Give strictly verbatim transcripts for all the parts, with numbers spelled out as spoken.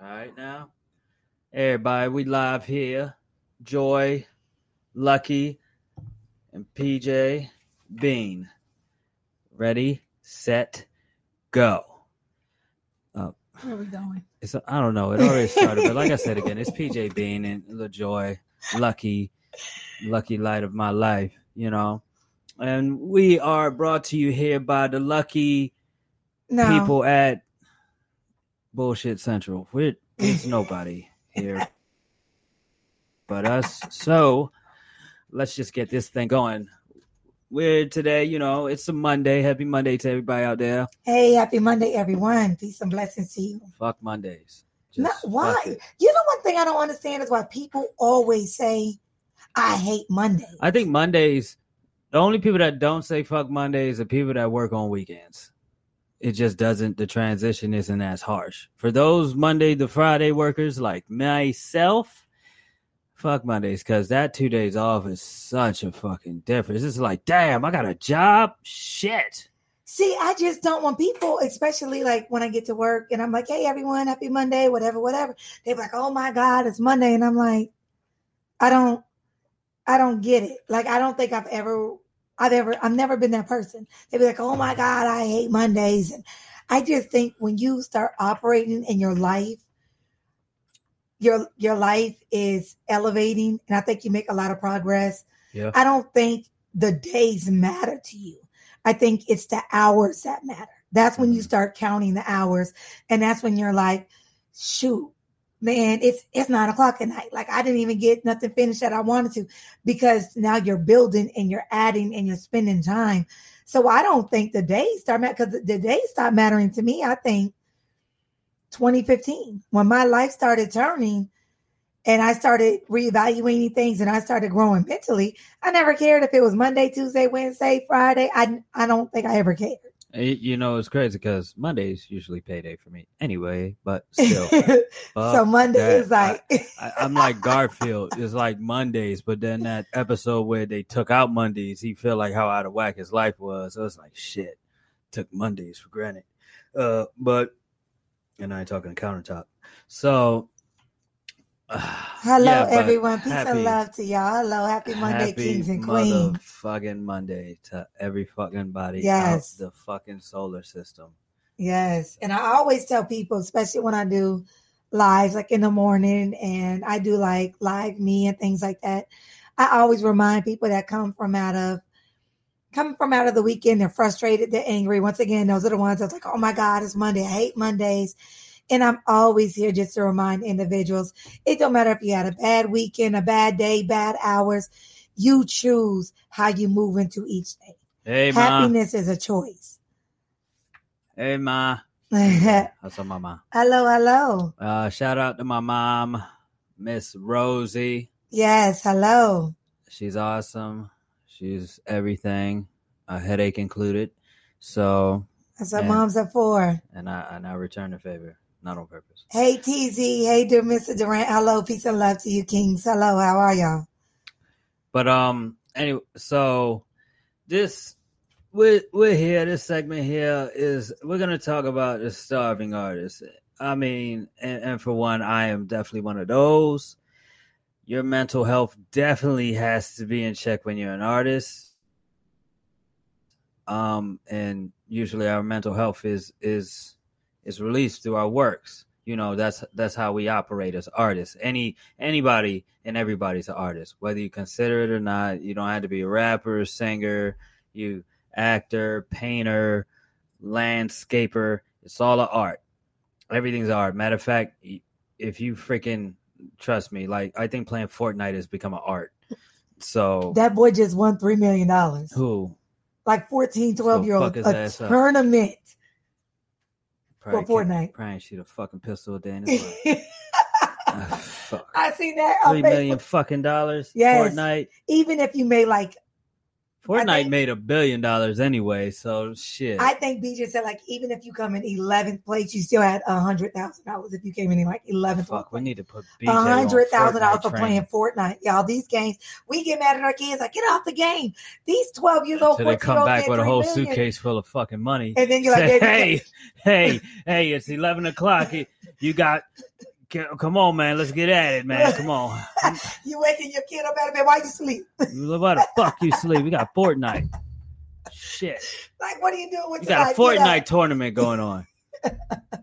All right now. Everybody, we live here. Joy, Lucky, and P J Bean. Ready, set, go. Uh, Where are we going? It's a, I don't know. It already started, but like I said again, it's P J Bean and Lil Joy, Lucky, Lucky Light of my life, you know. And we are brought to you here by the lucky no. people at Bullshit Central. We're, there's nobody here but us. So let's just get this thing going. We're today, you know, it's a Monday. Happy Monday to everybody out there. Hey, happy Monday, everyone. Peace and blessings to you. Fuck Mondays. No, why? Fuck you know, one thing I don't understand is why people always say, I hate Mondays. I think Mondays... The only people that don't say fuck Mondays are people that work on weekends. It just doesn't, the transition isn't as harsh. For those Monday to Friday workers like myself, fuck Mondays, because that two days off is such a fucking difference. It's like, damn, I got a job? Shit. See, I just don't want people, especially like when I get to work and I'm like, hey, everyone, happy Monday, whatever, whatever. They're like, oh my God, it's Monday. And I'm like, I don't. I don't get it. Like, I don't think I've ever, I've ever, I've never been that person. They'd be like, oh my God, I hate Mondays. And I just think when you start operating in your life, your, your life is elevating. And I think you make a lot of progress. Yeah. I don't think the days matter to you. I think it's the hours that matter. That's when you start counting the hours. And that's when you're like, shoot. Man, it's it's nine o'clock at night. Like, I didn't even get nothing finished that I wanted to, because now you're building and you're adding and you're spending time. So I don't think the days start matter, because the days start mattering to me. I think twenty fifteen, when my life started turning and I started reevaluating things and I started growing mentally, I never cared if it was Monday, Tuesday, Wednesday, Friday. I, I don't think I ever cared. You know, it's crazy because Monday's usually payday for me anyway, but still. So Monday that. is like... I, I, I'm like Garfield. It's like Mondays, but then that episode where they took out Mondays, he felt like how out of whack his life was. I was like, shit, took Mondays for granted. Uh, but, and I ain't talking countertop. So... Uh, Hello, yeah, everyone. Peace happy, and love to y'all. Hello, happy Monday, happy kings and queens. Fucking Monday to every fucking body. Yes, out the fucking solar system. Yes, and I always tell people, especially when I do lives, like in the morning, and I do like live me and things like that. I always remind people that come from out of come from out of the weekend. They're frustrated. They're angry. Once again, those are the ones that's like, "Oh my God, it's Monday. I hate Mondays." And I'm always here just to remind individuals, it don't matter if you had a bad weekend, a bad day, bad hours. You choose how you move into each day. Hey, Happiness ma. is a choice. Hey, ma. That's my mom. Hello, hello. Uh, shout out to my mom, Miss Rosie. Yes, hello. She's awesome. She's everything, a headache included. So that's what and, moms are for. And I and I return the favor. Not on purpose. Hey, T Z. Hey, dear Mister Durant. Hello. Peace and love to you, kings. Hello. How are y'all? But, um, anyway, so this, we're, we're here. This segment here is, we're going to talk about the starving artists. I mean, and, and for one, I am definitely one of those. Your mental health definitely has to be in check when you're an artist. Um, and usually our mental health is, is, It's released through our works. You know, that's that's how we operate as artists. Any anybody and everybody's an artist, whether you consider it or not. You don't have to be a rapper, singer, you actor, painter, landscaper. It's all an art. Everything's art. Matter of fact, if you freaking trust me, like I think playing Fortnite has become an art. So that boy just won three million dollars. Who? Like fourteen, twelve so year old a tournament. Up. Probably for Fortnite. Probably shoot a fucking pistol a day in his life. oh, fuck. I seen that. Three million fucking dollars. Yes. Fortnite. Even if you made like. Fortnite think, made a billion dollars anyway, so shit. I think B J said like even if you come in eleventh place, you still had a hundred thousand dollars if you came in like eleventh. Fuck, we need to put B J on Fortnite. A hundred thousand dollars for playing Fortnite, y'all. These games, we get mad at our kids like get off the game. These twelve years old, they come back with a whole suitcase full of fucking money, and then you're like, hey, hey, hey, it's eleven o'clock. You got, come on, man. Let's get at it, man. Come on. You waking your kid up out of bed while you sleep. Why the fuck you sleep? We got Fortnite. Shit. Like, what are you doing with you tonight? Got a Fortnite tournament going on.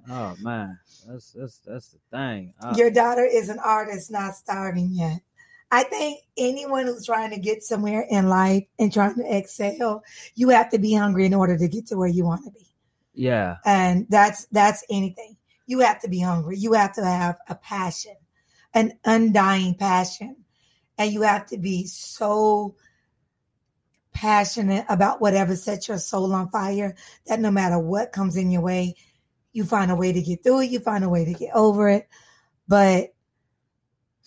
Oh, man. That's, that's, that's the thing. Oh. Your daughter is an artist not starving yet. I think anyone who's trying to get somewhere in life and trying to excel, you have to be hungry in order to get to where you want to be. Yeah. And that's that's anything. You have to be hungry. You have to have a passion, an undying passion. And you have to be so passionate about whatever sets your soul on fire that no matter what comes in your way, you find a way to get through it. You find a way to get over it. But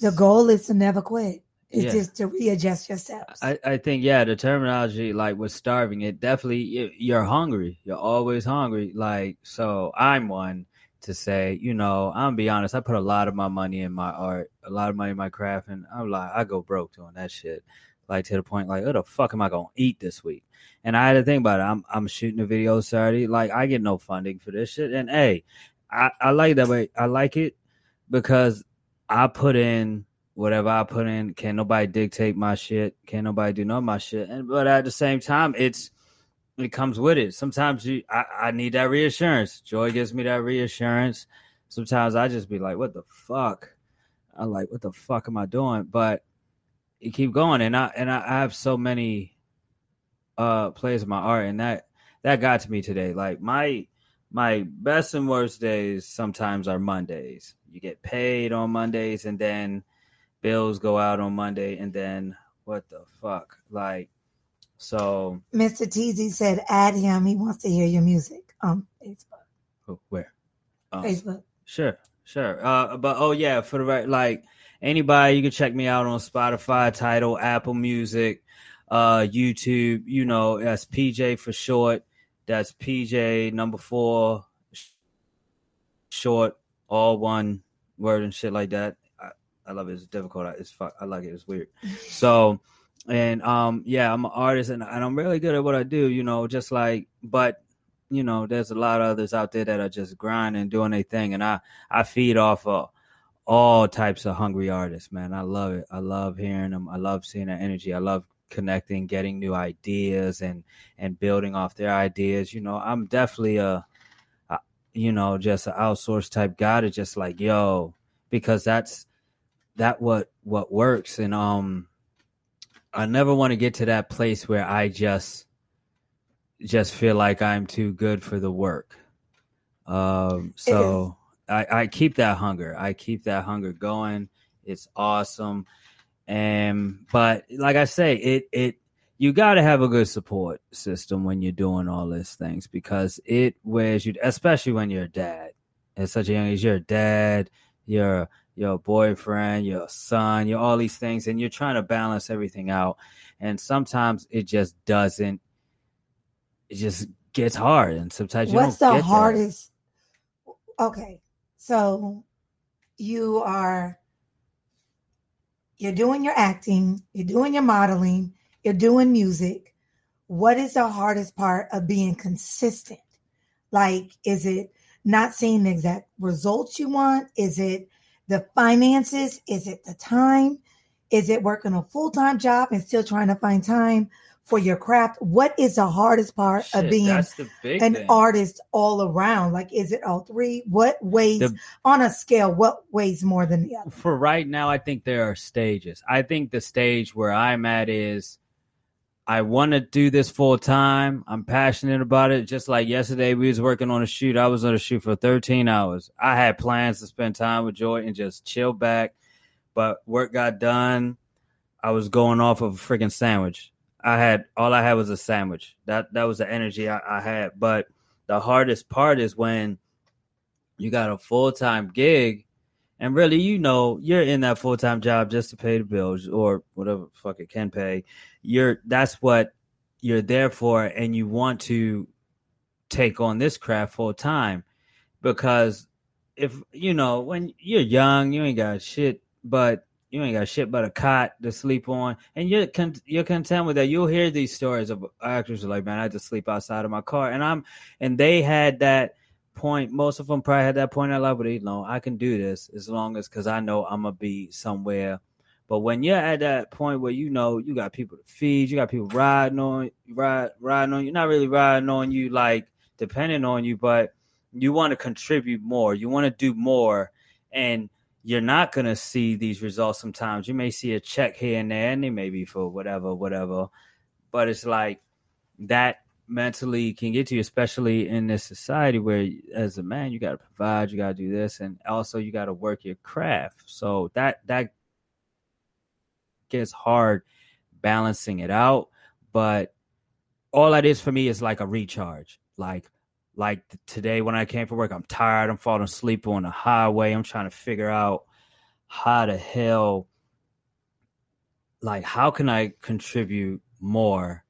the goal is to never quit. It's yeah. just to readjust yourselves. I, I think, yeah, the terminology, like with starving, it definitely, it, you're hungry. You're always hungry. Like, so I'm one to say, you know, I'm be honest. I put a lot of my money in my art, a lot of money in my craft. And I'm like, I go broke doing that shit. Like, to the point, like, what the fuck am I going to eat this week? And I had to think about it. I'm, I'm shooting a video Saturday. Like, I get no funding for this shit. And hey, I, I like that way. I like it because I put in whatever I put in. Can't nobody dictate my shit. Can't nobody do none of my shit. And but at the same time, it's it comes with it. Sometimes you, I, I need that reassurance. Joy gives me that reassurance. Sometimes I just be like, what the fuck? I'm like, what the fuck am I doing? But you keep going, and I and I, I have so many uh, plays of my art, and that that got to me today. Like my my best and worst days sometimes are Mondays. You get paid on Mondays, and then bills go out on Monday, and then what the fuck? Like, so. Mister Teezy said, add him. He wants to hear your music on Facebook. Oh, where? Um, Facebook. Sure, sure. Uh, but, oh, yeah, for the right, like, anybody, you can check me out on Spotify, Tidal, Apple Music, uh, YouTube. You know, that's P J for short. That's P J number four, short. All one word and shit like that. I, I love it. It's difficult. I, it's I like it. It's weird. So, and um, yeah, I'm an artist, and, and I'm really good at what I do. You know, just like, but you know, there's a lot of others out there that are just grinding, doing their thing, and I I feed off of all types of hungry artists, man. I love it. I love hearing them. I love seeing their energy. I love connecting, getting new ideas, and and building off their ideas. You know, I'm definitely a you know, just an outsource type guy to just like, yo, because that's that what what works. And um, I never want to get to that place where I just just feel like I'm too good for the work. Um, so I, I keep that hunger. I keep that hunger going. It's awesome. And but like I say, it it you got to have a good support system when you're doing all these things, because it wears you, especially when you're a dad. At such a young age, you're a dad, you're, you're a boyfriend, you're a son, you're all these things, and you're trying to balance everything out. And sometimes it just doesn't, it just gets hard. And sometimes you What's don't the get hardest? That. Okay. So you are, you're doing your acting, you're doing your modeling, you're doing music. What is the hardest part of being consistent? Like, is it not seeing the exact results you want? Is it the finances? Is it the time? Is it working a full-time job and still trying to find time for your craft? What is the hardest part Shit, of being an thing. Artist all around? Like, is it all three? What weighs the, on a scale? What weighs more than the other? For right now, I think there are stages. I think the stage where I'm at is, I want to do this full time. I'm passionate about it. Just like yesterday, we was working on a shoot. I was on a shoot for thirteen hours. I had plans to spend time with Joy and just chill back, but work got done. I was going off of a freaking sandwich. I had all I had was a sandwich. That that was the energy I, I had. But the hardest part is when you got a full time gig, and really, you know, you're in that full-time job just to pay the bills or whatever the fuck it can pay. You're that's what you're there for, and you want to take on this craft full-time, because if, you know, when you're young, you ain't got shit, but you ain't got shit but a cot to sleep on, and you're con- you're content with that. You'll hear these stories of actors like, man, I had to sleep outside of my car, and I'm and they had that point, most of them probably had that point in life where they know I can do this as long as, because I know I'm going to be somewhere. But when you're at that point where you know you got people to feed, you got people riding on, ride, riding on you, not really riding on you, like depending on you, but you want to contribute more. You want to do more, and you're not going to see these results sometimes. You may see a check here and there, and they may be for whatever, whatever. But it's like that mentally can get to you, especially in this society where as a man, you got to provide, you got to do this, and also you got to work your craft. So that that gets hard balancing it out. But all that is for me is like a recharge. Like, Like today when I came from work, I'm tired. I'm falling asleep on the highway. I'm trying to figure out how the hell, like, how can I contribute more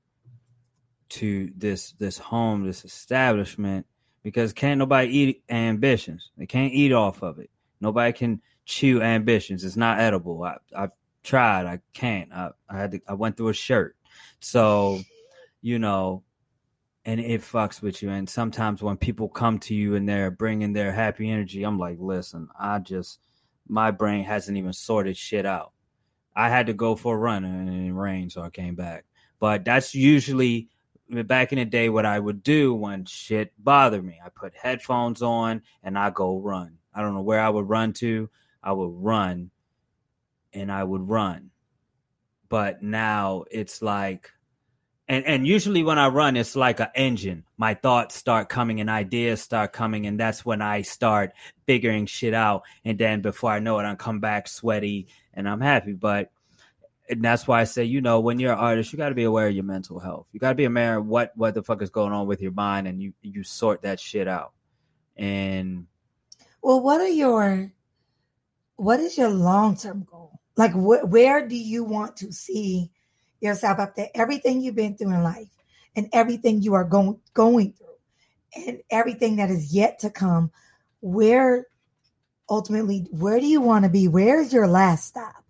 to this this home, this establishment? Because can't nobody eat ambitions. They can't eat off of it. Nobody can chew ambitions. It's not edible. I, I've tried. I can't. I, I had to, I went through a shirt. So, you know. And it fucks with you. And sometimes when people come to you and they're bringing their happy energy, I'm like, listen, I just, my brain hasn't even sorted shit out. I had to go for a run and it rained, so I came back. But that's usually back in the day what I would do when shit bothered me. I put headphones on and I go run. I don't know where I would run to. I would run and I would run. But now it's like, And and usually when I run, it's like an engine. My thoughts start coming and ideas start coming. And that's when I start figuring shit out. And then before I know it, I come back sweaty and I'm happy. But and that's why I say, you know, when you're an artist, you got to be aware of your mental health. You got to be aware of what, what the fuck is going on with your mind. And you, you sort that shit out. And. Well, what are your what is your long term goal? Like, wh- where do you want to see yourself after everything you've been through in life and everything you are going going through and everything that is yet to come? Where ultimately, where do you want to be? Where's your last stop?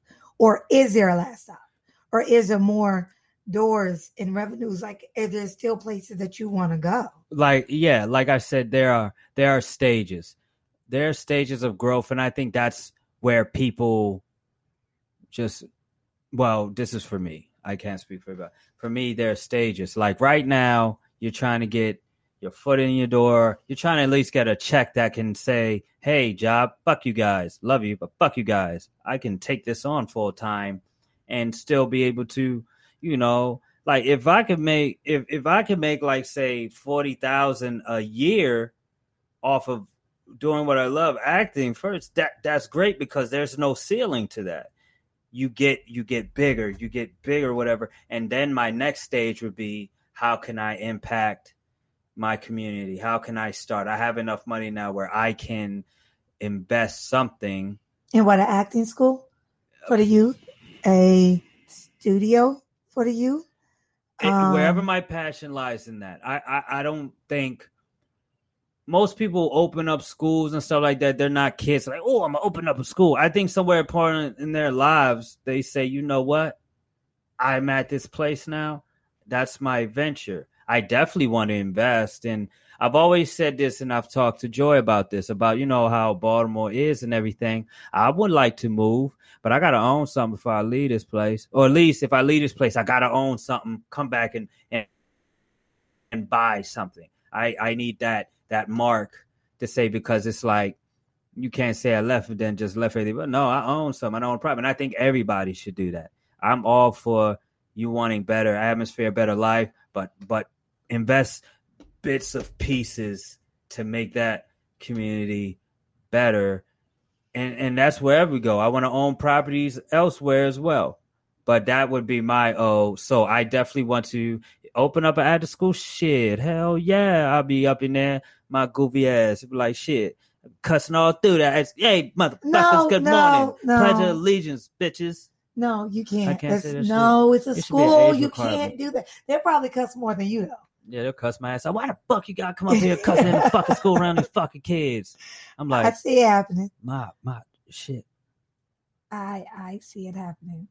Or is there a last stop? Or is there more doors and revenues? Like, is there still places that you want to go? Like, yeah, like I said, there are there are stages. There are stages of growth. And I think that's where people just, well, this is for me. I can't speak for about. For me, there are stages. Like right now, you're trying to get your foot in your door. You're trying to at least get a check that can say, hey, job, fuck you guys. Love you, but fuck you guys. I can take this on full time and still be able to, you know, like if I could make if, if I could make like, say, forty thousand dollars a year off of doing what I love, acting first, that that's great because there's no ceiling to that. You get you get bigger, you get bigger, whatever. And then my next stage would be, how can I impact my community? How can I start? I have enough money now where I can invest something. And what, an acting school for the youth? A studio for the youth? It, um, wherever my passion lies in that. I, I, I don't think... Most people open up schools and stuff like that. They're not kids like, oh, I'm going to open up a school. I think somewhere important in their lives, they say, you know what? I'm at this place now. That's my venture. I definitely want to invest. And I've always said this, and I've talked to Joy about this, about, you know, how Baltimore is and everything. I would like to move, but I got to own something before I leave this place. Or at least if I leave this place, I got to own something, come back and and, and buy something. I, I need that. that mark to say, because it's like, you can't say I left and then just left everything. But no, I own something. I own a problem. And I think everybody should do that. I'm all for you wanting better atmosphere, better life, but, but invest bits of pieces to make that community better. And, and that's wherever we go. I want to own properties elsewhere as well, but that would be my, oh, so I definitely want to open up an after school. Shit. Hell yeah. I'll be up in there. My goofy ass be like, shit, cussing all through that. Hey, motherfuckers, no, good no, morning. No. Pledge of allegiance, bitches. No, you can't. I can't say that no, shit. It's a it school. You can't do that. They'll probably cuss more than you, though. Yeah, they'll cuss my ass out. Why the fuck you gotta come up here cussing in the fucking school around these fucking kids? I'm like, I see it happening. My, my shit. I, I see it happening.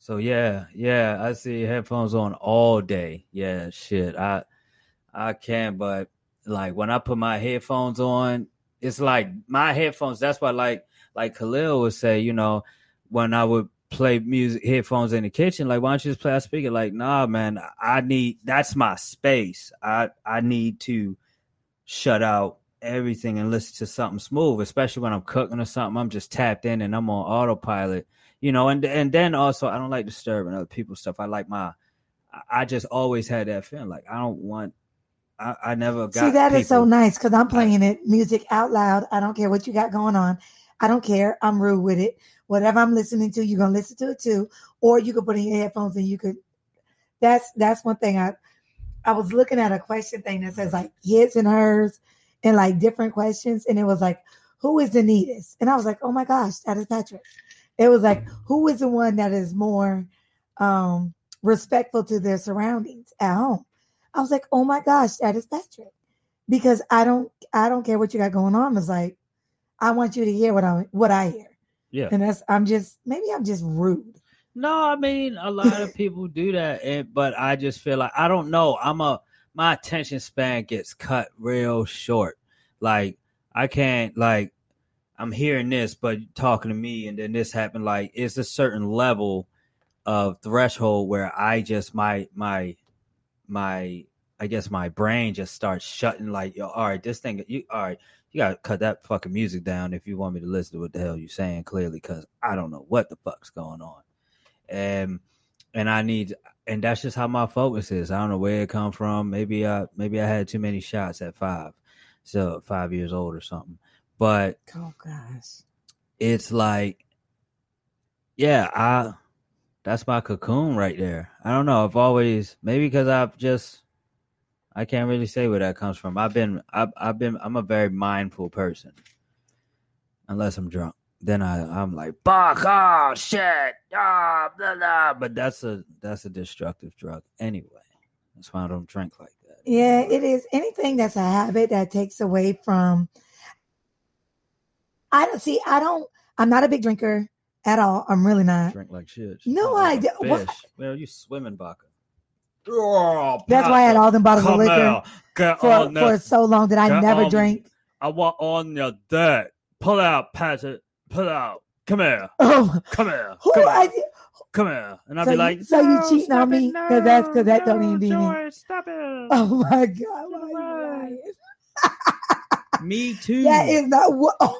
So, yeah, yeah, I see headphones on all day. Yeah, shit, I, I can, but... like when I put my headphones on, it's like my headphones. That's why, like, like Khalil would say, you know, when I would play music headphones in the kitchen, like, why don't you just play a speaker? Like, nah, man, I need, that's my space. I, I need to shut out everything and listen to something smooth, especially when I'm cooking or something. I'm just tapped in and I'm on autopilot, you know, and, and then also I don't like disturbing other people's stuff. I like my, I just always had that feeling. Like, I don't want, I, I never got. See, that people. Is so nice, because I'm playing it music out loud. I don't care what you got going on. I don't care. I'm rude with it. Whatever I'm listening to, you're going to listen to it too. Or you could put in your headphones and you could. That's that's one thing. I I was looking at a question thing that says like his and hers and like different questions. And it was like, who is the neatest? And I was like, oh my gosh, that is Patrick. It was like, who is the one that is more um, respectful to their surroundings at home? I was like, oh my gosh, that is Patrick. Because I don't I don't care what you got going on. It's like, I want you to hear what I what I hear. Yeah. And that's I'm just maybe I'm just rude. No, I mean, a lot of people do that, and, but I just feel like I don't know. I'm a my attention span gets cut real short. Like, I can't, like, I'm hearing this, but you're talking to me and then this happened. Like, it's a certain level of threshold where I just my my my I guess my brain just starts shutting, like, yo, all right, this thing, you all right, you got to cut that fucking music down if you want me to listen to what the hell you're saying clearly, because I don't know what the fuck's going on. And and I need, and that's just how my focus is. I don't know where it come from. Maybe I, maybe I had too many shots at five, so five years old or something. But oh gosh, it's like, yeah, I, that's my cocoon right there. I don't know. I've always, maybe because I've just, I can't really say where that comes from. I've been, I've, I've been, I'm a very mindful person. Unless I'm drunk, then I, I'm like, fuck, oh shit, ah, oh, blah blah. But that's a, that's a destructive drug anyway. That's why I don't drink like that. Yeah, it is anything that's a habit that takes away from. I don't see. I don't. I'm not a big drinker at all. I'm really not. Drink like shit. No, I do. Fish. Well, you swimming vodka. Oh, that's why I had all them bottles of liquor for, for so long that I Get never on, drank. I want on your dirt. Pull out, Patrick. Pull out. Come here. Oh, come here. Who come, I, here. come here. And I'll so be like, you, so no, you cheating on me? Because no, that's because that no, don't even be George, me. Stop it. Oh my god. Why right. Me too. That is not what. Oh,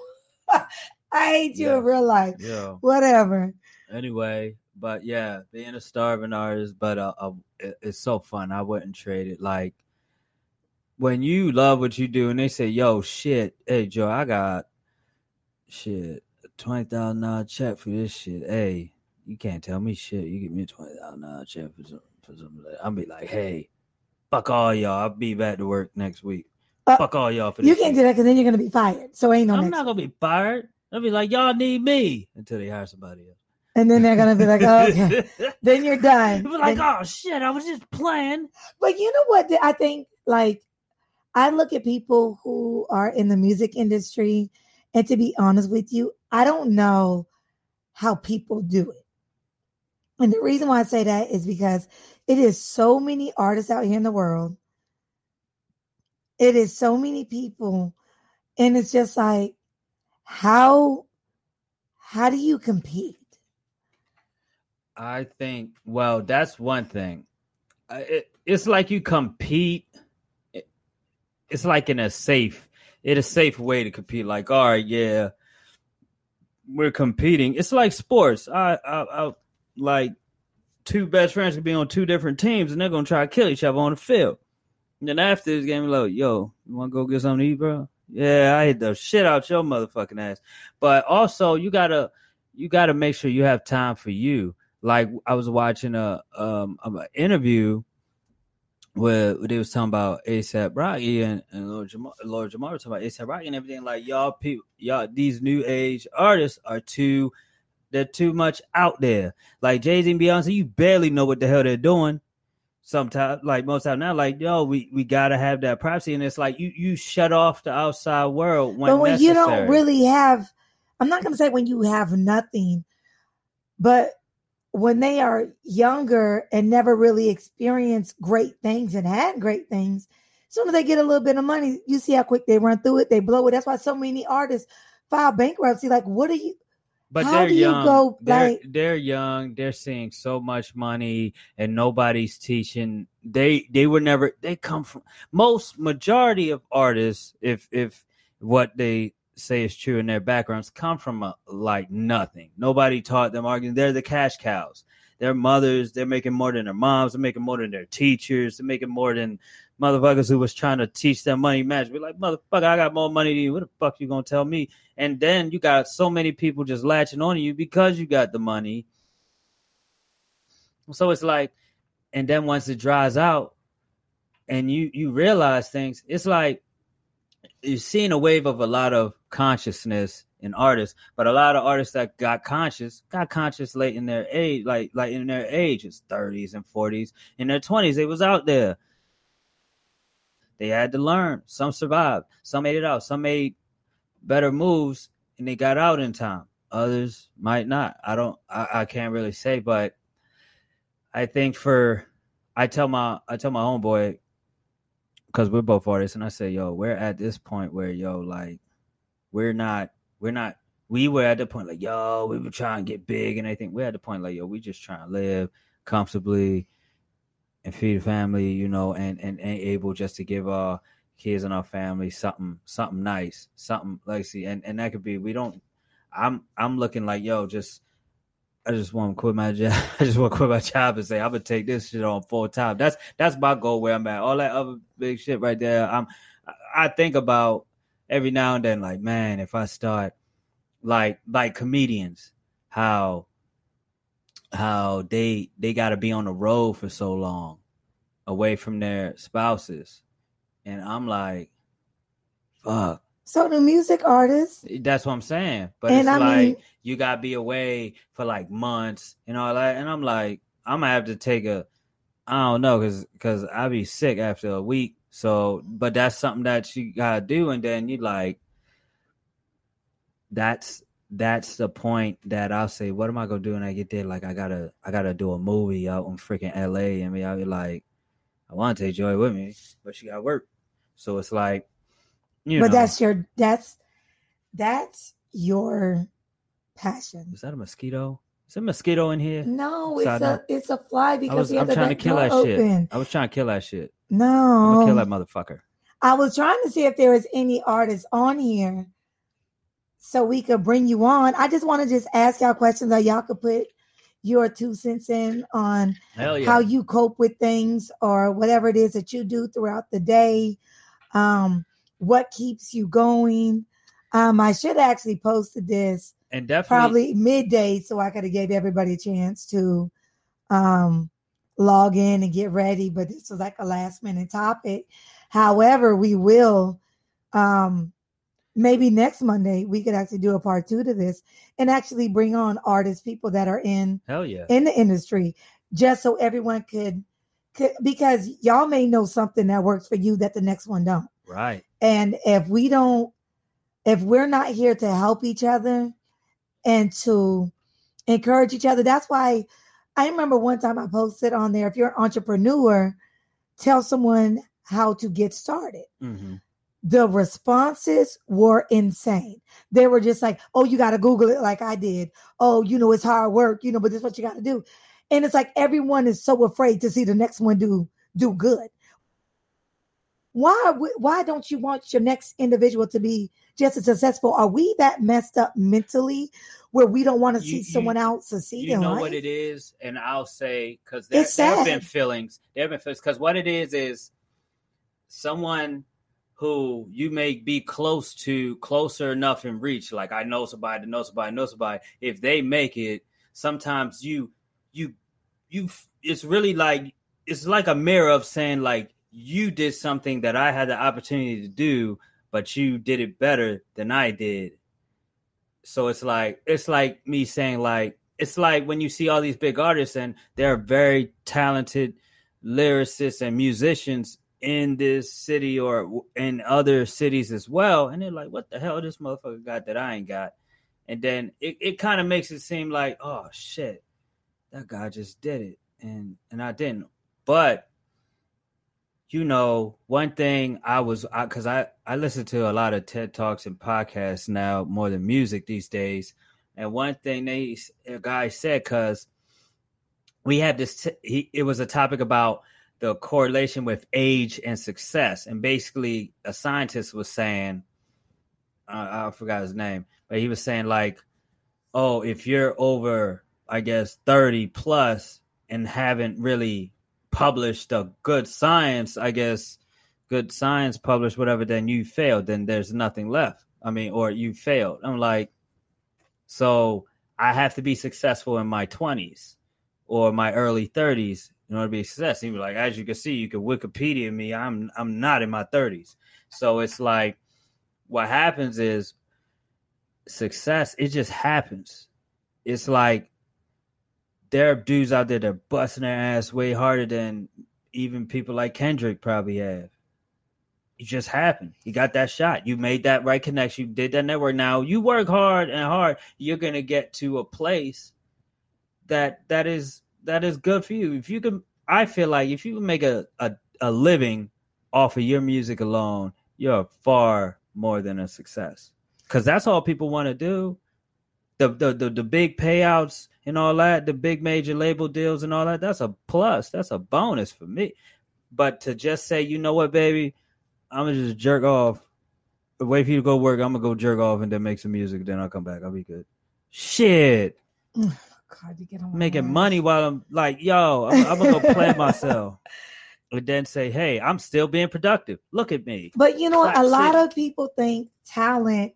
I hate you yeah. in real life. Yeah. Whatever. Anyway. But yeah, being a starving artist, but uh, uh, it's so fun. I wouldn't trade it. Like, when you love what you do and they say, yo, shit, hey, Joe, I got shit, a twenty thousand dollars check for this shit. Hey, you can't tell me shit. You give me a twenty thousand dollars check for something. For some, I'll be like, hey, fuck all y'all. I'll be back to work next week. Uh, fuck all y'all for this. You can't shit. do that because then you're going to be fired. So ain't no I'm next not going to be fired. I'll be like, y'all need me until they hire somebody else. And then they're going to be like, oh, okay. Then you're done. You're like, and, oh, shit, I was just playing. But you know what? I think, like, I look at people who are in the music industry, and to be honest with you, I don't know how people do it. And the reason why I say that is because it is so many artists out here in the world. It is so many people. And it's just like, how, how do you compete? I think, well, that's one thing. It, it's like you compete. It, it's like in a safe, it's a safe way to compete. Like, all right, yeah, we're competing. It's like sports. I, I, I like two best friends could be on two different teams, and they're gonna try to kill each other on the field. And then after this game, like, yo, you want to go get something to eat, bro? Yeah, I hit the shit out your motherfucking ass. But also, you gotta, you gotta make sure you have time for you. Like, I was watching a um an interview where they was talking about A$AP Rocky and, and Lord Jamar. Lord Jamar was talking about A$AP Rocky and everything. Like, y'all people, y'all these new age artists are too, they're too much out there. Like Jay-Z and Beyonce, you barely know what the hell they're doing. Sometimes, like most time now, like yo, we, we gotta have that privacy, and it's like you you shut off the outside world when, but when necessary. You don't really have. I'm not gonna say when you have nothing, but when they are younger and never really experienced great things and had great things, Soon as they get a little bit of money, you see how quick they run through it. They blow it. That's why so many artists file bankruptcy. Like, what are you? But how they're do young. You go, they're, like, they're young. They're seeing so much money, and nobody's teaching. They they were never. They come from most majority of artists. If if what they say is true in their backgrounds, come from a, like nothing. Nobody taught them arguing. They're the cash cows. Their mothers, they're making more than their moms. They're making more than their teachers. They're making more than motherfuckers who was trying to teach them money management. We're like, motherfucker, I got more money than you. What the fuck you gonna tell me? And then you got so many people just latching on to you because you got the money. So it's like, and then once it dries out and you, you realize things, it's like you're seeing a wave of a lot of consciousness in artists, but a lot of artists that got conscious got conscious late in their age, like like in their ages, thirties and forties. In their twenties, they was out there. They had to learn. Some survived. Some made it out. Some made better moves, and they got out in time. Others might not. I don't. I, I can't really say, but I think for I tell my I tell my homeboy, because we're both artists, and I say, yo, we're at this point where yo, like, we're not. We're not, we were at the point like, yo, we were trying to get big and everything. We're at the point like, yo, we just trying to live comfortably and feed the family, you know, and, and, and able just to give our kids and our family something, something nice, something like, see, and, and that could be, we don't, I'm, I'm looking like, yo, just, I just want to quit my job. I just want to quit my job and say, I'm going to take this shit on full time. That's, that's my goal where I'm at. All that other big shit right there. I'm, I think about, every now and then, like, man, if I start like like comedians, how how they they gotta be on the road for so long, away from their spouses. And I'm like, fuck. So the music artists. That's what I'm saying. But it's I like mean, you gotta be away for like months and all that. And I'm like, I'm gonna have to take a I don't know, cause cause I be sick after a week. So, but that's something that you gotta do, and then you like. That's that's the point that I'll say. What am I gonna do when I get there? Like, I gotta, I gotta do a movie out in freaking L A. I mean, I'll be like, I want to take Joy with me, but she gotta work. So it's like, you but know. But that's your that's that's your passion. Is that a mosquito? Is there a mosquito in here? No, it's Side a note? It's a fly because I was, I'm trying to kill that open. Shit. I was trying to kill that shit. No, I'm gonna kill that motherfucker. I was trying to see if there was any artists on here so we could bring you on. I just want to just ask y'all questions that y'all could put your two cents in on yeah. how you cope with things or whatever it is that you do throughout the day. Um, what keeps you going? Um, I should have actually posted this and definitely probably midday, so I could have gave everybody a chance to, um, log in and get ready, but this was like a last minute topic. However, we will um maybe next Monday we could actually do a part two to this and actually bring on artists, people that are in hell yeah in the industry, just so everyone could, could because y'all may know something that works for you that the next one don't, right? And if we don't if we're not here to help each other and to encourage each other, that's why I remember one time I posted on there, if you're an entrepreneur, tell someone how to get started. Mm-hmm. The responses were insane. They were just like, oh, you got to Google it like I did. Oh, you know, it's hard work, you know, but this is what you got to do. And it's like everyone is so afraid to see the next one do do good. Why, why don't you want your next individual to be just as successful? Are we that messed up mentally where we don't want to see you, someone else succeed? You know life? What it is? And I'll say, because there, there have been feelings. There have been feelings. Because what it is is someone who you may be close to, closer enough in reach. Like, I know somebody, know somebody, know somebody. If they make it, sometimes you, you, you, it's really like, it's like a mirror of saying, like, you did something that I had the opportunity to do, but you did it better than I did. So it's like, it's like me saying, like, it's like when you see all these big artists and there are very talented lyricists and musicians in this city or in other cities as well. And they're like, what the hell this motherfucker got that I ain't got? And then it, it kind of makes it seem like, oh shit, that guy just did it. And, and I didn't, but you know, one thing I was, because I, I, I listen to a lot of TED Talks and podcasts now more than music these days. And one thing they a guy said, because we had this, he, it was a topic about the correlation with age and success. And basically a scientist was saying, uh, I forgot his name, but he was saying like, oh, if you're over, I guess, thirty plus and haven't really published a good science, I guess, good science published, whatever, then you failed. Then there's nothing left. I mean, or you failed. I'm like, so I have to be successful in my twenties or my early thirties in order to be successful. He was like, as you can see, you can Wikipedia me. I'm I'm not in my thirties. So it's like, what happens is success, it just happens. It's like, there are dudes out there that are busting their ass way harder than even people like Kendrick probably have. It just happened. You got that shot. You made that right connection. You did that network. Now you work hard and hard. You're going to get to a place that that is that is good for you. If you can, I feel like if you can make a, a, a living off of your music alone, you're far more than a success. Because that's all people want to do. The, the the the big payouts and all that, the big major label deals and all that, that's a plus. That's a bonus for me. But to just say, you know what, baby, I'm going to just jerk off. Wait for you to go work. I'm going to go jerk off and then make some music. Then I'll come back. I'll be good. Shit. Oh, God, you get on making my money while I'm like, yo, I'm, I'm going to go play myself. And then say, hey, I'm still being productive. Look at me. But, you know, like, a lot shit. of people think talent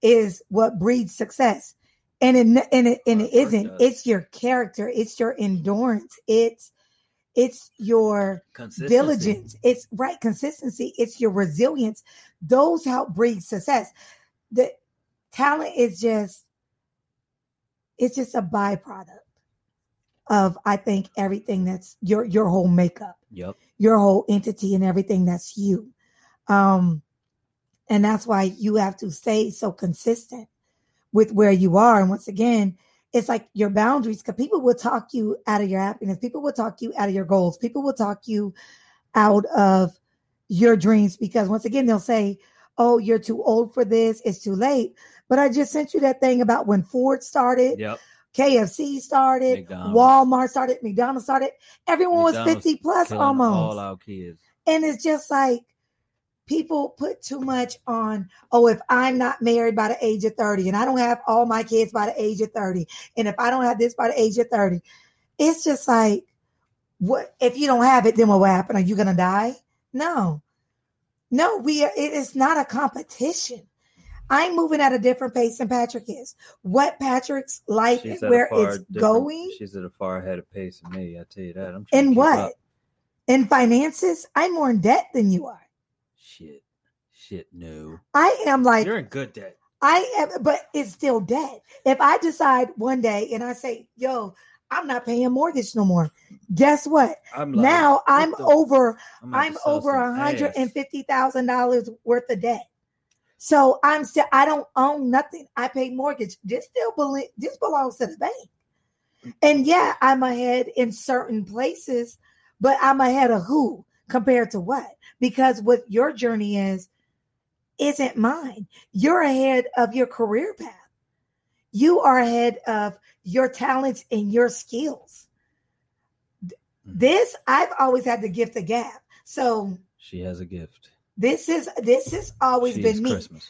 is what breeds success. And it, and it, and it isn't. It's your character. It's your endurance. It's it's your diligence. It's right consistency. It's your resilience. Those help breed success. The talent is just it's just a byproduct of, I think, everything that's your your whole makeup. Yep. Your whole entity and everything that's you. Um, and that's why you have to stay so consistent with where you are. And once again, it's like your boundaries, because people will talk you out of your happiness. People will talk you out of your goals. People will talk you out of your dreams, because once again, they'll say, oh, you're too old for this. It's too late. But I just sent you that thing about when Ford started, yep. K F C started, McDonald's. Walmart started, McDonald's started. Everyone McDonald's was fifty plus almost. All our kids. And it's just like, people put too much on, oh, if I'm not married by the age of thirty and I don't have all my kids by the age of thirty, and if I don't have this by the age of thirty, it's just like, what if you don't have it, then what will happen? Are you going to die? No. No, we are, it is not a competition. I'm moving at a different pace than Patrick is. What Patrick's life is, where it's going. She's at a far ahead of pace than me, I tell you that. I'm in what? Up. In finances, I'm more in debt than you are. Shit, shit, no. I am like... You're in good debt. I am, but it's still debt. If I decide one day and I say, yo, I'm not paying mortgage no more, guess what? I'm like, now what I'm the, over, I'm over one hundred fifty thousand dollars worth of debt. So I'm still, I don't own nothing. I pay mortgage. This still belo- this belongs to the bank. And yeah, I'm ahead in certain places, but I'm ahead of who? Compared to what? Because what your journey is, isn't mine. You're ahead of your career path. You are ahead of your talents and your skills. This, I've always had the gift of gab. So she has a gift. This is, this has always she been me. Christmas.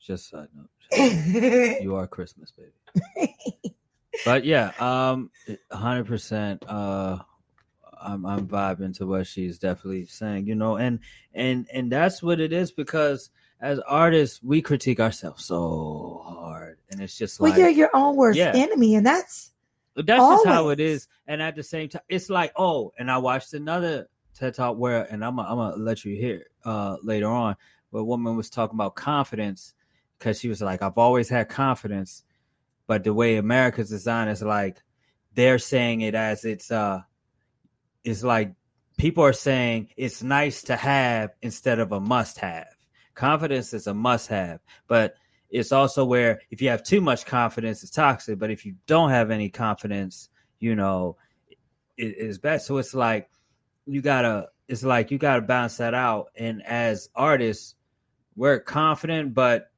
Just side note. You are Christmas, baby. But yeah, um, one hundred percent. Uh, I'm, I'm vibing to what she's definitely saying, you know, and and and that's what it is, because as artists, we critique ourselves so hard, and it's just like, well, you're your own worst yeah. enemy, and that's that's always. Just how it is. And at the same time, it's like, oh, and I watched another TED Talk where, and I'm I'm gonna let you hear uh, later on, where a woman was talking about confidence, because she was like, I've always had confidence, but the way America's designed is like they're saying it as it's uh. It's like people are saying it's nice to have instead of a must have. Confidence is a must have, but it's also where if you have too much confidence, it's toxic. But if you don't have any confidence, you know, it is bad. So it's like you gotta, it's like you gotta balance that out. And as artists, we're confident, but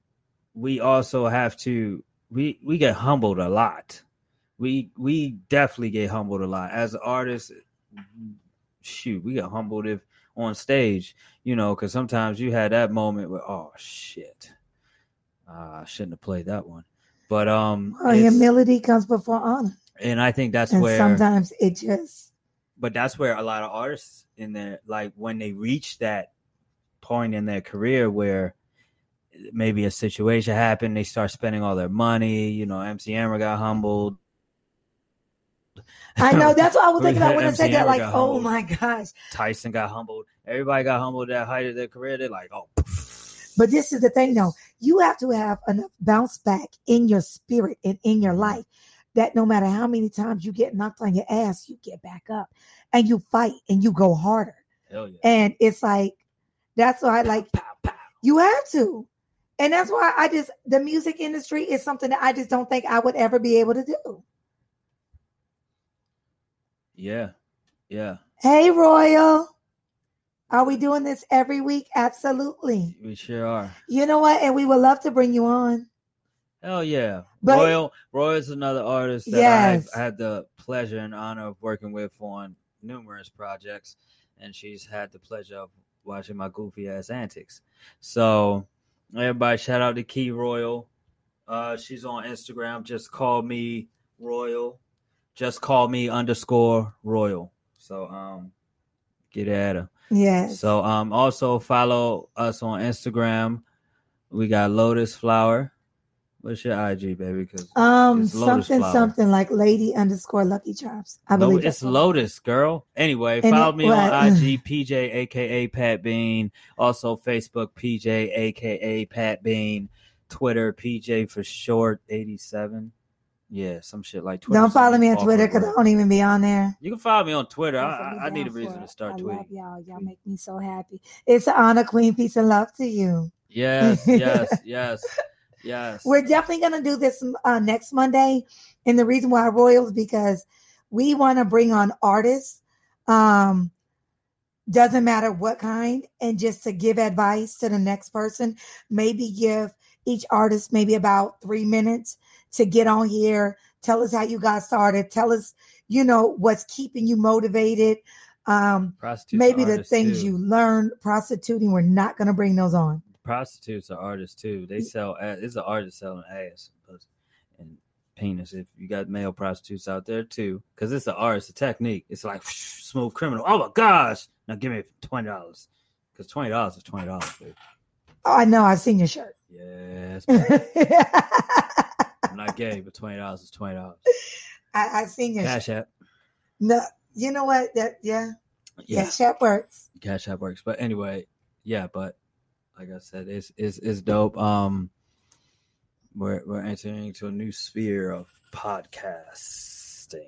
we also have to, we, we get humbled a lot. We we definitely get humbled a lot. As artists, shoot, we get humbled if on stage, you know, because sometimes you had that moment where, oh, shit, uh, I shouldn't have played that one. But um, oh, humility comes before honor. And I think that's and where sometimes it just. But that's where a lot of artists in there, like when they reach that point in their career where maybe a situation happened, they start spending all their money. You know, M C Hammer got humbled. I know. That's what I was thinking about when I said that. Like, oh my gosh. Tyson got humbled. Everybody got humbled at the height of their career. They're like, oh. But this is the thing, though. You have to have enough bounce back in your spirit and in your life that no matter how many times you get knocked on your ass, you get back up and you fight and you go harder. Hell yeah. And it's like, that's why I like, pow, pow, pow. You have to. And that's why I just, the music industry is something that I just don't think I would ever be able to do. Yeah. Yeah. Hey, Royal. Are we doing this every week? Absolutely. We sure are. You know what? And we would love to bring you on. Hell yeah. But, Royal. Royal is another artist that yes. I've had the pleasure and honor of working with on numerous projects. And she's had the pleasure of watching my goofy ass antics. So everybody shout out to Key Royal. Uh, she's on Instagram. Just call me Royal. Just call me underscore Royal. So um, get at her. Yeah. So um, also follow us on Instagram. We got Lotus Flower. What's your I G, baby? Because um, something Flower. Something like Lady underscore Lucky Chops. I believe Lotus, it's Lotus, girl. Anyway, and follow it, me what? On I G, P J aka Pat Bean. Also Facebook, P J aka Pat Bean. Twitter, P J for short, eighty-seven. Yeah, some shit like Twitter. Don't follow me on Twitter because I don't even be on there. You can follow me on Twitter. I, I, I need a reason to start tweeting. I love y'all. Y'all make me so happy. It's an honor, queen. Peace and love to you. Yes, yes, yes, yes. We're definitely going to do this uh, next Monday. And the reason why Royals, because we want to bring on artists. Um, doesn't matter what kind. And just to give advice to the next person, maybe give each artist maybe about three minutes. To get on here, tell us how you got started. Tell us, you know, what's keeping you motivated. Um, maybe the things too. You learned. Prostituting, we're not going to bring those on. Prostitutes are artists too. They sell ass. It's an artist selling ass and penis. If you got male prostitutes out there too, because it's an artist, a technique. It's like whoosh, smooth criminal. Oh my gosh! Now give me twenty dollars, because twenty dollars is twenty dollars. Oh, I know. I've seen your shirt. Yes. I'm not gay, but twenty dollars is twenty dollars. I, I seen your Cash App. No, you know what? That yeah. yeah. Cash App works. Cash App works. But anyway, yeah, but like I said, it's it's it's dope. Um we're we're entering into a new sphere of podcasting.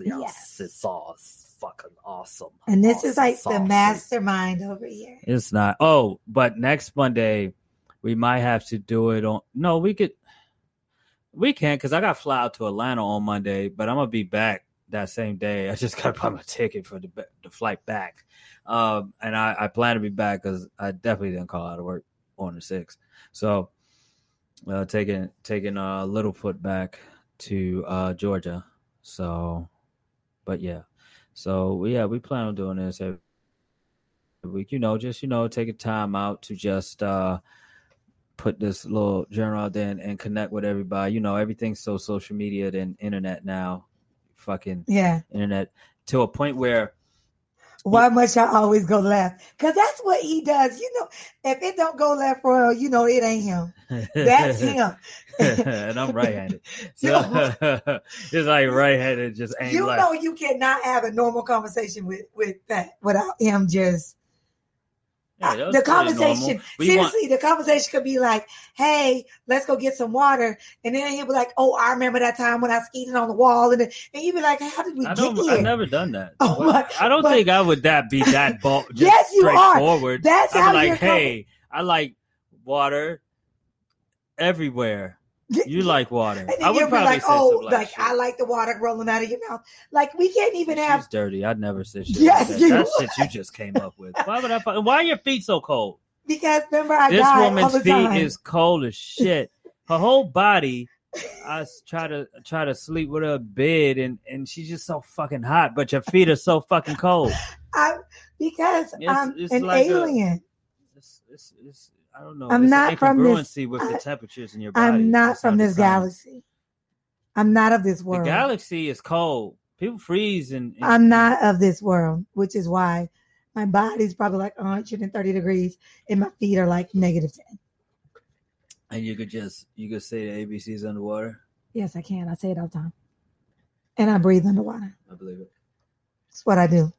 Yes, it's all fucking awesome. And this awesome, is like awesome. The mastermind over here. It's not. Oh, but next Monday we might have to do it on no, we could We can, because I got to fly out to Atlanta on Monday, but I'm going to be back that same day. I just got to buy my ticket for the, the flight back. Um, and I, I plan to be back because I definitely didn't call out of work on the sixth. So uh, taking taking uh, Littlefoot back to uh, Georgia. So, but yeah. So, yeah, we plan on doing this every week. You know, just, you know, taking time out to just uh, – put this little journal out there and, and connect with everybody. You know, everything's so social media and internet now. Fucking yeah, internet to a point where why you, must I always go left? Because that's what he does. You know, if it don't go left, Royal, you know it ain't him. That's him. And I'm right-handed. So it's like right-handed just ain't you left. Know you cannot have a normal conversation with, with that without him just Yeah, the conversation, seriously, want- the conversation could be like, hey, let's go get some water. And then he'll be like, oh, I remember that time when I skated on the wall. And then and he'd be like, how did we I get here? I've never done that. Oh, well, my, I don't but, think I would that be that bald. Yes, you are. Forward. That's I'm how like, you're hey, coming. I like water everywhere. You like water. And I would probably like, oh, like shit. I like the water rolling out of your mouth. Like, we can't even She's have. She's dirty. I'd never say shit. Yes, like that. You. That shit you just came up with. Why would I? Why are your feet so cold? Because remember, I this died woman's all the feet time. Is cold as shit. Her whole body. I try to try to sleep with her bed, and and she's just so fucking hot. But your feet are so fucking cold. I because it's, I'm it's an like alien. A, it's, it's, it's, I don't know. I'm it's not from this. With I, the temperatures in your body. I'm not That's from this galaxy. I'm not of this world. The galaxy is cold. People freeze, and, and I'm not of this world, which is why my body's probably like one hundred thirty degrees, and my feet are like negative ten. And you could just you could say the A B Cs underwater. Yes, I can. I say it all the time, and I breathe underwater. I believe it. It's what I do.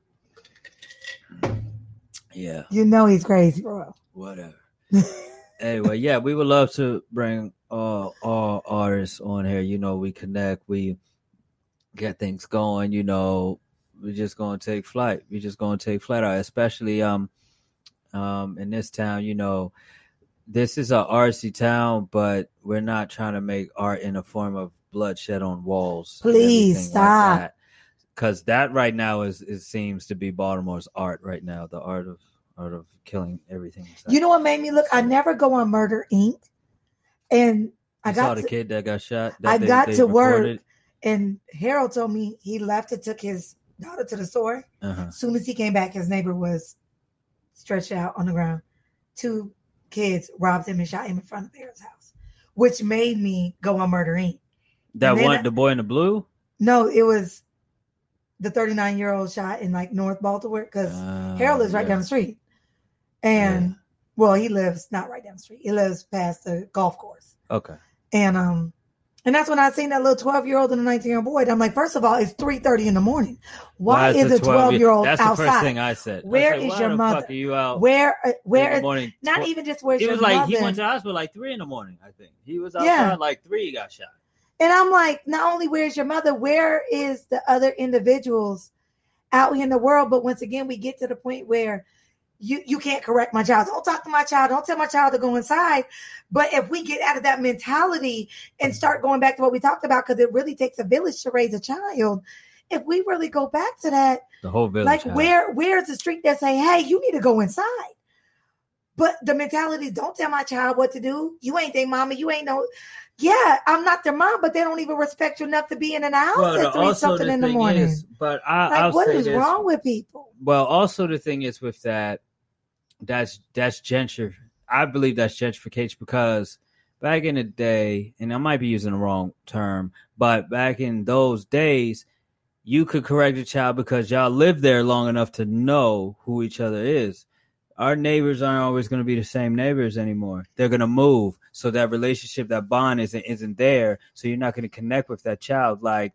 Yeah. You know he's crazy, bro. Whatever. Anyway, yeah, we would love to bring all all artists on here. You know, we connect, we get things going. You know, we're just gonna take flight. We're just gonna take flight out, especially um um in this town. You know, this is an artsy town, but we're not trying to make art in a form of bloodshed on walls. Please stop, because like that. that right now is it seems to be Baltimore's art right now, the art of. Out of killing everything. Inside. You know what made me look? I never go on Murder, Incorporated. And I you got saw the to, kid that got shot. That I they, got they to recorded. Work, and Harold told me he left and took his daughter to the store. Uh-huh. As soon as he came back, his neighbor was stretched out on the ground. Two kids robbed him and shot him in front of Harold's house, which made me go on Murder, Incorporated. That one, I, the boy in the blue? No, it was the thirty-nine-year-old shot in like North Baltimore because uh, Harold is right yeah. down the street. And yeah. well, he lives not right down the street. He lives past the golf course. Okay. And um, and that's when I seen that little twelve-year-old and a nineteen-year-old boy. And I'm like, first of all, it's three thirty in the morning. Why, why is a twelve-year-old outside? That's the first thing I said. Where I like, is your mother? Fuck are you out? Where? Uh, where? Is, morning, not twelve even just where's your mother. It was like mother? He went to the hospital like three in the morning. I think he was outside yeah. like three. He got shot. And I'm like, not only where's your mother? Where is the other individuals out here in the world? But once again, we get to the point where. You you can't correct my child. Don't talk to my child. Don't tell my child to go inside. But if we get out of that mentality and start going back to what we talked about, because it really takes a village to raise a child. If we really go back to that, the whole village. Like child. where where's the street that say, hey, you need to go inside? But the mentality is, don't tell my child what to do. You ain't their mama. You ain't no. Yeah, I'm not their mom, but they don't even respect you enough to be in an house well, at three something the in the morning. Is, but I, like, I'll what say is this. Wrong with people? Well, also the thing is with that. That's that's gentr. I believe that's gentrification because back in the day, and I might be using the wrong term, but back in those days, you could correct a child because y'all lived there long enough to know who each other is. Our neighbors aren't always going to be the same neighbors anymore. They're going to move, so that relationship, that bond isn't isn't there. So you're not going to connect with that child like.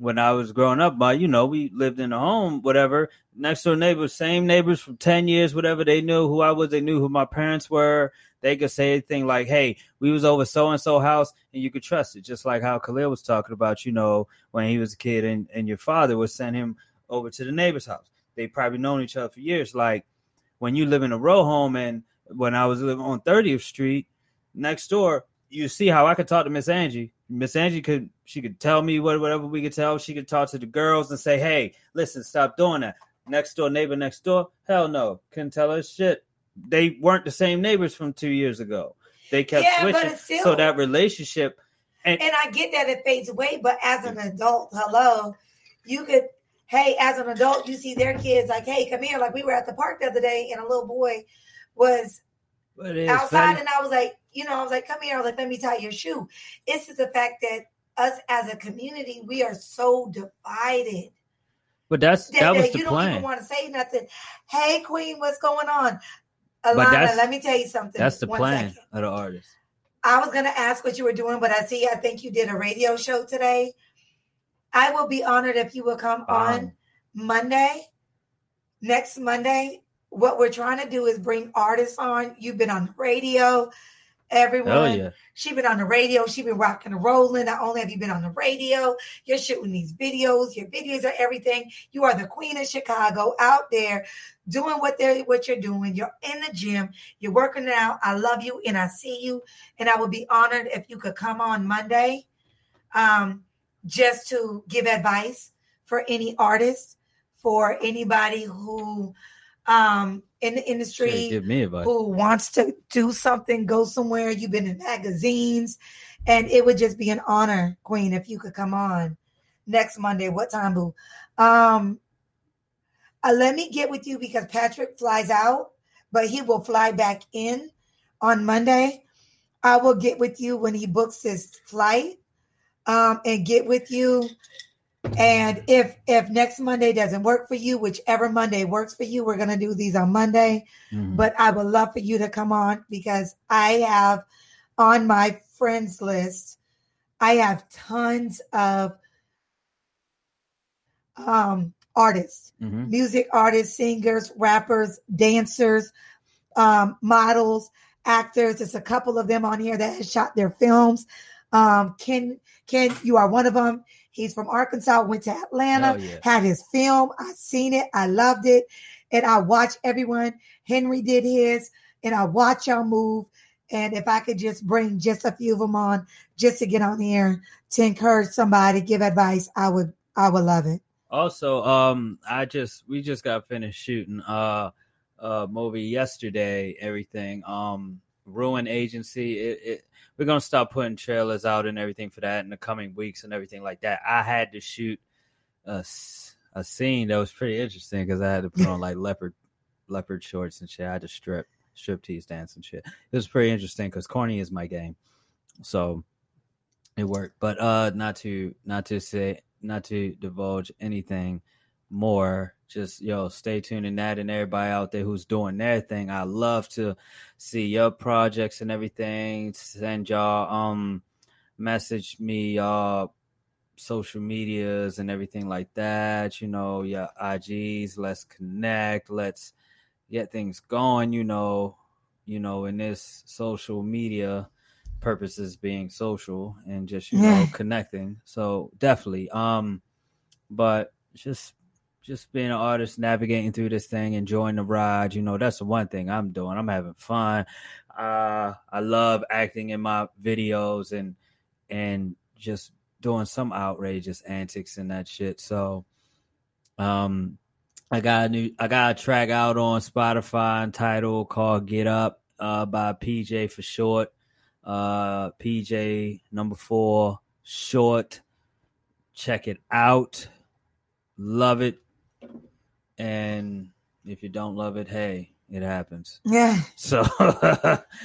When I was growing up, but you know, we lived in a home, whatever. Next door neighbors, same neighbors for ten years, whatever. They knew who I was. They knew who my parents were. They could say anything like, hey, we was over so-and-so house, and you could trust it. Just like how Khalil was talking about, you know, when he was a kid and, and your father would send him over to the neighbor's house. They probably known each other for years. Like when you live in a row home and when I was living on thirtieth Street next door, you see how I could talk to Miss Angie. Miss Angie could she could tell me what whatever we could tell. She could talk to the girls and say, "Hey, listen, stop doing that." Next door neighbor next door, hell no, couldn't tell us shit. They weren't the same neighbors from two years ago. They kept yeah, switching, still, so that relationship. And, and I get that it fades away, but as an adult, hello, you could. Hey, as an adult, you see their kids like, "Hey, come here." Like we were at the park the other day, and a little boy was outside, funny. And I was like. You know, I was like, come here. I was like, let me tie your shoe. It's just the fact that us as a community, we are so divided. But that's that, that was that the you plan. You don't even want to say nothing. Hey, Queen, what's going on? Alana, let me tell you something. That's the One plan second. Of the artist. I was going to ask what you were doing, but I see, I think you did a radio show today. I will be honored if you will come um, on Monday, next Monday. What we're trying to do is bring artists on. You've been on the radio. everyone. Oh, yeah. She been on the radio. She been rocking and rolling. Not only have you been on the radio, you're shooting these videos. Your videos are everything. You are the queen of Chicago out there doing what they're what you're doing. You're in the gym. You're working out. I love you and I see you. And I would be honored if you could come on Monday um, just to give advice for any artist, for anybody who um, in the industry give me advice. Who wants to do something, go somewhere. You've been in magazines, and it would just be an honor, Queen, if you could come on next Monday. What time, boo? Um, uh, let me get with you because Patrick flies out, but he will fly back in on Monday. I will get with you when he books his flight um, and get with you. And if if next Monday doesn't work for you, whichever Monday works for you, we're going to do these on Monday. Mm-hmm. But I would love for you to come on because I have on my friends list, I have tons of um, artists, mm-hmm. music artists, singers, rappers, dancers, um, models, actors. There's a couple of them on here that has shot their films. Um, Ken, Ken, you are one of them. He's from Arkansas, went to Atlanta, oh, yeah. had his film. I seen it. I loved it. And I watch everyone. Henry did his, and I watch y'all move. And if I could just bring just a few of them on just to get on here to encourage somebody, give advice, I would I would love it. Also, um, I just we just got finished shooting uh, a movie yesterday, everything. Um Ruin Agency. It, it, we're going to stop putting trailers out and everything for that in the coming weeks and everything like that. I had to shoot a, a scene that was pretty interesting because I had to put on like leopard leopard shorts and shit. I had to strip, striptease dance and shit. It was pretty interesting because corny is my game. So it worked. But uh, not to not to say, not to divulge anything more. Just, yo, stay tuned in that and everybody out there who's doing their thing. I love to see your projects and everything. Send y'all, um, message me, y'all, social medias and everything like that. You know, your I Gs, let's connect. Let's get things going, you know, you know, in this social media purposes being social and just, you yeah. know, connecting. So definitely. Um, but just... Just being an artist, navigating through this thing, enjoying the ride. You know, that's the one thing I'm doing. I'm having fun. Uh, I love acting in my videos and and just doing some outrageous antics and that shit. So, um, I got a new, I got a track out on Spotify entitled called "Get Up" uh, by P J for short. Uh, P J number four short. Check it out. Love it. And if you don't love it, hey, it happens. Yeah. So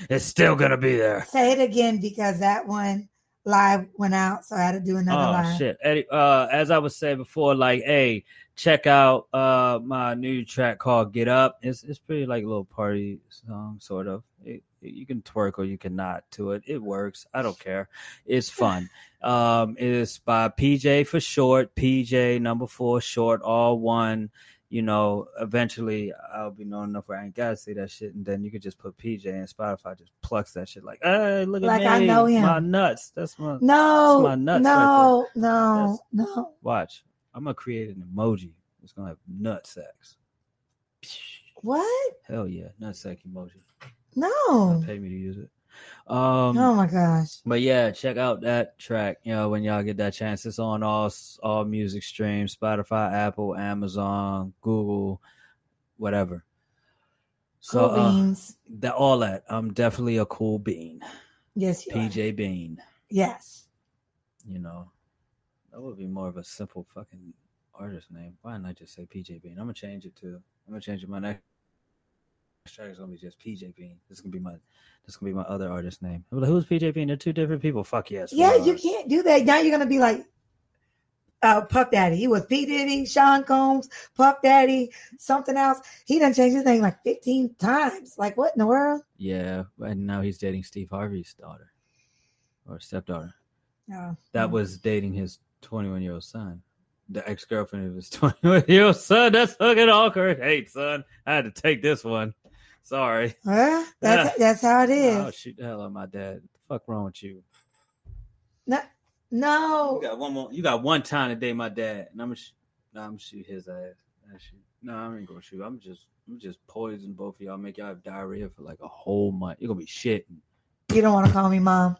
it's still going to be there. Say it again because that one live went out, so I had to do another oh, live. Oh, shit. Eddie, uh, as I was saying before, like, hey, check out uh, my new track called Get Up. It's it's pretty like a little party song, sort of. It, you can twerk or you cannot to it. It works. I don't care. It's fun. um, it is by P J for short. P J number four short, all one. You know, eventually I'll be known enough where I ain't got to say that shit. And then you could just put P J and Spotify just plucks that shit like, hey, look at like me. Like I know him. My nuts. That's my, no, that's my nuts. No, right no, that's, no. Watch. I'm going to create an emoji. It's going to have nut sex. What? Hell yeah. Nut sack emoji. No. Pay me to use it. Um, oh, my gosh. But, yeah, check out that track, you know, when y'all get that chance. It's on all, all music streams, Spotify, Apple, Amazon, Google, whatever. So cool beans. Uh, that, all that. I'm definitely a cool bean. Yes, you P J are. Bean. Yes. You know, that would be more of a simple fucking artist name. Why didn't I just say P J Bean? I'm going to change it to, I'm going to change it my next. Track is gonna be just P J Bean. This is gonna be my, this is gonna be my other artist name. Like, who's P J Bean? They're two different people. Fuck yes. Yeah, you can't do that. Now you're gonna be like, uh, Puff Daddy. He was P. Diddy, Sean Combs, Puff Daddy, something else. He done changed his name like fifteen times. Like what in the world? Yeah, and now he's dating Steve Harvey's daughter or stepdaughter. Oh, that hmm. was dating his twenty-one year old son. The ex-girlfriend of his twenty-one year old son. That's fucking awkward. Hey, son, I had to take this one. Sorry. Well, that's that's how it is. Oh, shoot the hell out of my dad. What the fuck wrong with you? No. No. You got one more. You got one time today, my dad. And I'm going sh- nah, I'm gonna shoot his ass. No, nah, I ain't gonna shoot. I'm just I'm just poison both of y'all. Make y'all have diarrhea for like a whole month. You're gonna be shitting. You don't want to call me mom.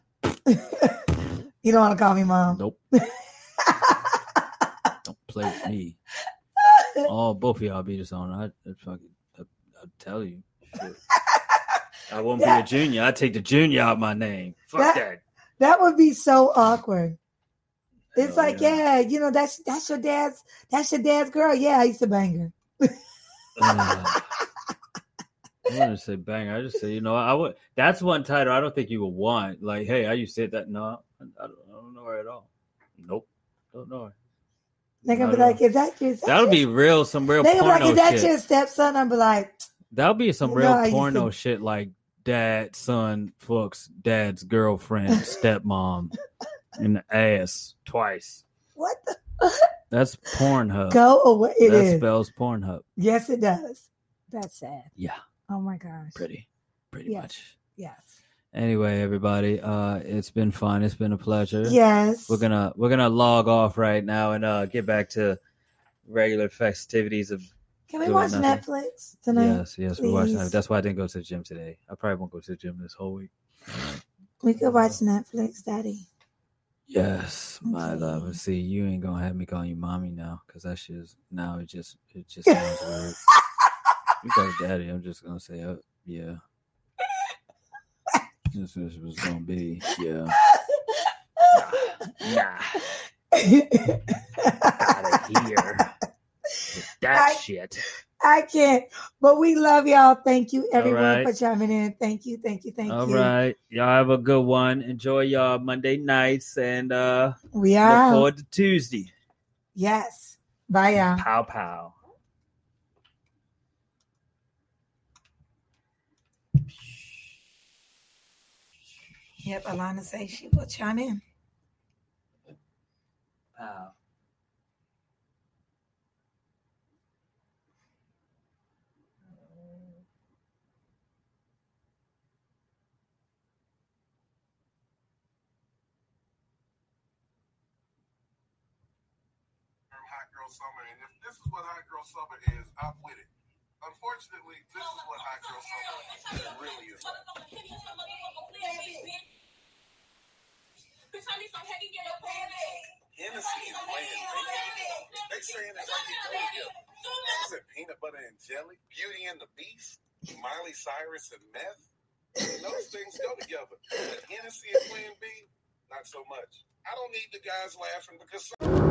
You don't want to call me mom. Nope. Don't play with me. Oh, both of y'all be this on. I, I fucking I, I tell you. Shit. I won't that, be a junior. I take the junior out of my name. Fuck that. That, that would be so awkward. It's oh, like, yeah. yeah, you know, that's that's your dad's that's your dad's girl. Yeah, I used to bang her. uh, I want to say bang. I just say, you know, I would. That's one title I don't think you would want. Like, hey, I used to say that. No, I, I, don't, I don't know her at all. Nope, don't know her. They're gonna be like, know. Is that your? That'll be real. Some real. They're gonna be like, is that shit. Your stepson? I'm be like, that'll be some real no, porno to... shit. Like dad, son, fucks, dad's girlfriend, stepmom. In the ass twice. What the? That's Pornhub. Go away. It that is. Spells Pornhub. Yes, it does. That's sad. Yeah. Oh my gosh. Pretty, pretty yes. much. Yes. Anyway, everybody, uh, it's been fun. It's been a pleasure. Yes. We're gonna we're gonna log off right now and uh, get back to regular festivities of. Can we watch nothing. Netflix tonight? Yes, yes, we watch Netflix. That's why I didn't go to the gym today. I probably won't go to the gym this whole week. We could watch Netflix, Daddy. Yes, my love. And see, you ain't gonna have me calling you mommy now, because that shit is now it just it just sounds weird. You call daddy, I'm just gonna say, oh, yeah. This is what's gonna be, yeah. Nah, nah. Out of here. With that I, shit. I can't. But we love y'all. Thank you, everyone, right. for chiming in. Thank you, thank you, thank All you. All right. Y'all have a good one. Enjoy y'all Monday nights. And uh, we are. Look forward to Tuesday. Yes. Bye, y'all. Pow, pow. Yep, Alana says she will chime in. Pow. Summer, and if this is what hot girl summer is, I'm with it. Unfortunately, this is what hot girl summer really is. Hennessy is laying, baby. They saying it's like it's it peanut butter and jelly, Beauty and the Beast, Miley Cyrus and meth. Those things go together. But Hennessy and Plan B, not so much. I don't need the guys laughing because. Some-